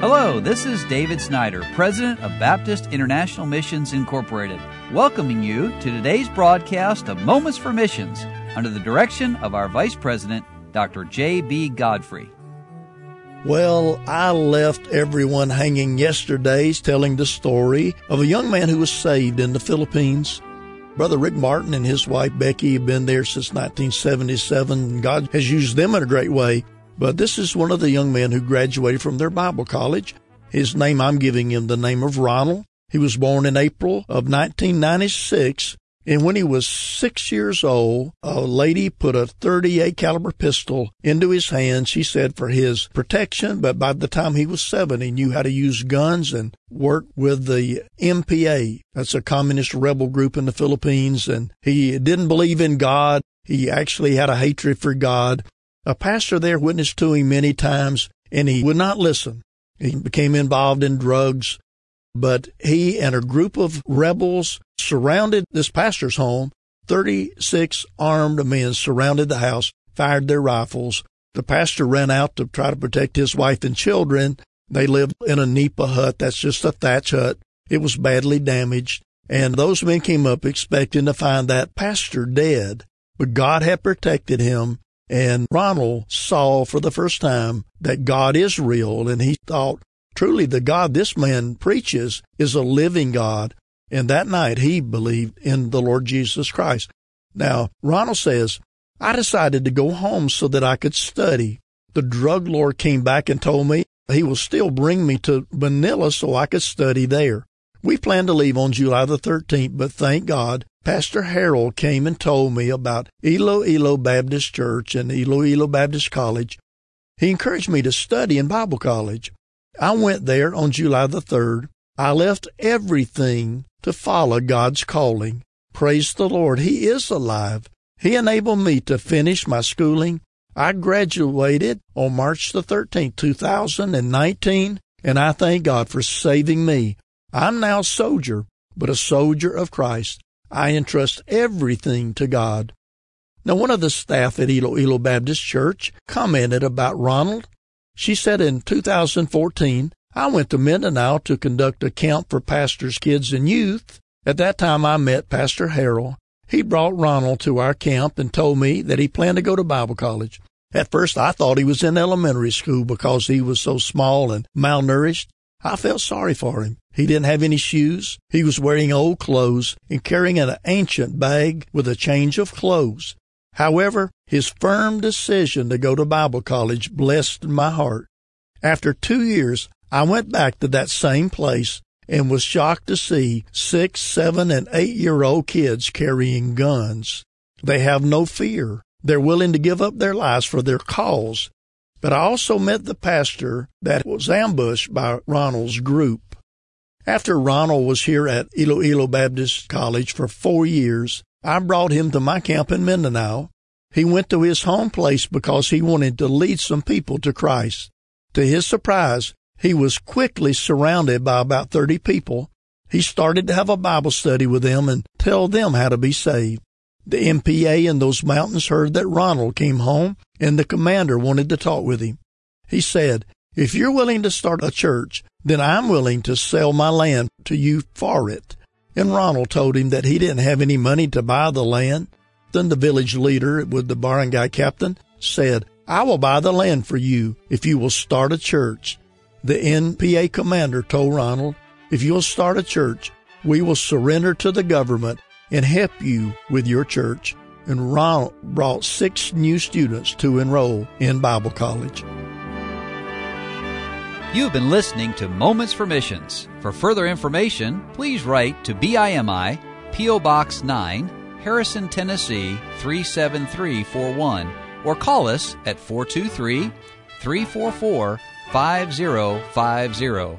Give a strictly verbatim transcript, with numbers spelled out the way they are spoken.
Hello, this is David Snyder, President of Baptist International Missions Incorporated, welcoming you to today's broadcast of Moments for Missions under the direction of our Vice President, Doctor J B. Godfrey. Well, I left everyone hanging yesterday telling the story of a young man who was saved in the Philippines. Brother Rick Martin and his wife Becky have been there since nineteen seventy-seven. God has used them in a great way. But this is one of the young men who graduated from their Bible college. His name, I'm giving him the name of Ronald. He was born in April of nineteen ninety-six. And when he was six years old, a lady put a thirty-eight caliber pistol into his hand, she said, for his protection. But by the time he was seven, he knew how to use guns and work with the M P A. That's a communist rebel group in the Philippines. And he didn't believe in God. He actually had a hatred for God. A pastor there witnessed to him many times, and he would not listen. He became involved in drugs. But he and a group of rebels surrounded this pastor's home. thirty-six armed men surrounded the house, fired their rifles. The pastor ran out to try to protect his wife and children. They lived in a nipa hut. That's just a thatch hut. It was badly damaged. And those men came up expecting to find that pastor dead. But God had protected him. And Ronald saw for the first time that God is real. And he thought, truly, the God this man preaches is a living God. And that night, he believed in the Lord Jesus Christ. Now, Ronald says, I decided to go home so that I could study. The drug lord came back and told me he will still bring me to Manila so I could study there. We planned to leave on July the thirteenth, but thank God, Pastor Harold came and told me about Iloilo Baptist Church and Iloilo Baptist College. He encouraged me to study in Bible college. I went there on July the third. I left everything to follow God's calling. Praise the Lord, He is alive. He enabled me to finish my schooling. I graduated on March the thirteenth, two thousand nineteen, and I thank God for saving me. I'm now a soldier, but a soldier of Christ. I entrust everything to God. Now, one of the staff at Iloilo Baptist Church commented about Ronald. She said in two thousand fourteen, I went to Mindanao to conduct a camp for pastors, kids, and youth. At that time, I met Pastor Harold. He brought Ronald to our camp and told me that he planned to go to Bible college. At first, I thought he was in elementary school because he was so small and malnourished. I felt sorry for him. He didn't have any shoes. He was wearing old clothes and carrying an ancient bag with a change of clothes. However, his firm decision to go to Bible college blessed my heart. After two years, I went back to that same place and was shocked to see six, seven, and eight-year-old kids carrying guns. They have no fear. They're willing to give up their lives for their cause. But I also met the pastor that was ambushed by Ronald's group. After Ronald was here at Iloilo Baptist College for four years, I brought him to my camp in Mindanao. He went to his home place because he wanted to lead some people to Christ. To his surprise, he was quickly surrounded by about thirty people. He started to have a Bible study with them and tell them how to be saved. The M P A in those mountains heard that Ronald came home, and the commander wanted to talk with him. He said, if you're willing to start a church, then I'm willing to sell my land to you for it. And Ronald told him that he didn't have any money to buy the land. Then the village leader with the barangay captain said, I will buy the land for you if you will start a church. The N P A commander told Ronald, if you'll start a church, we will surrender to the government and help you with your church. And Ronald brought six new students to enroll in Bible college. You've been listening to Moments for Missions. For further information, please write to B I M I, P O. Box nine, Harrison, Tennessee three seven three four one, or call us at four two three, three four four, five zero five zero.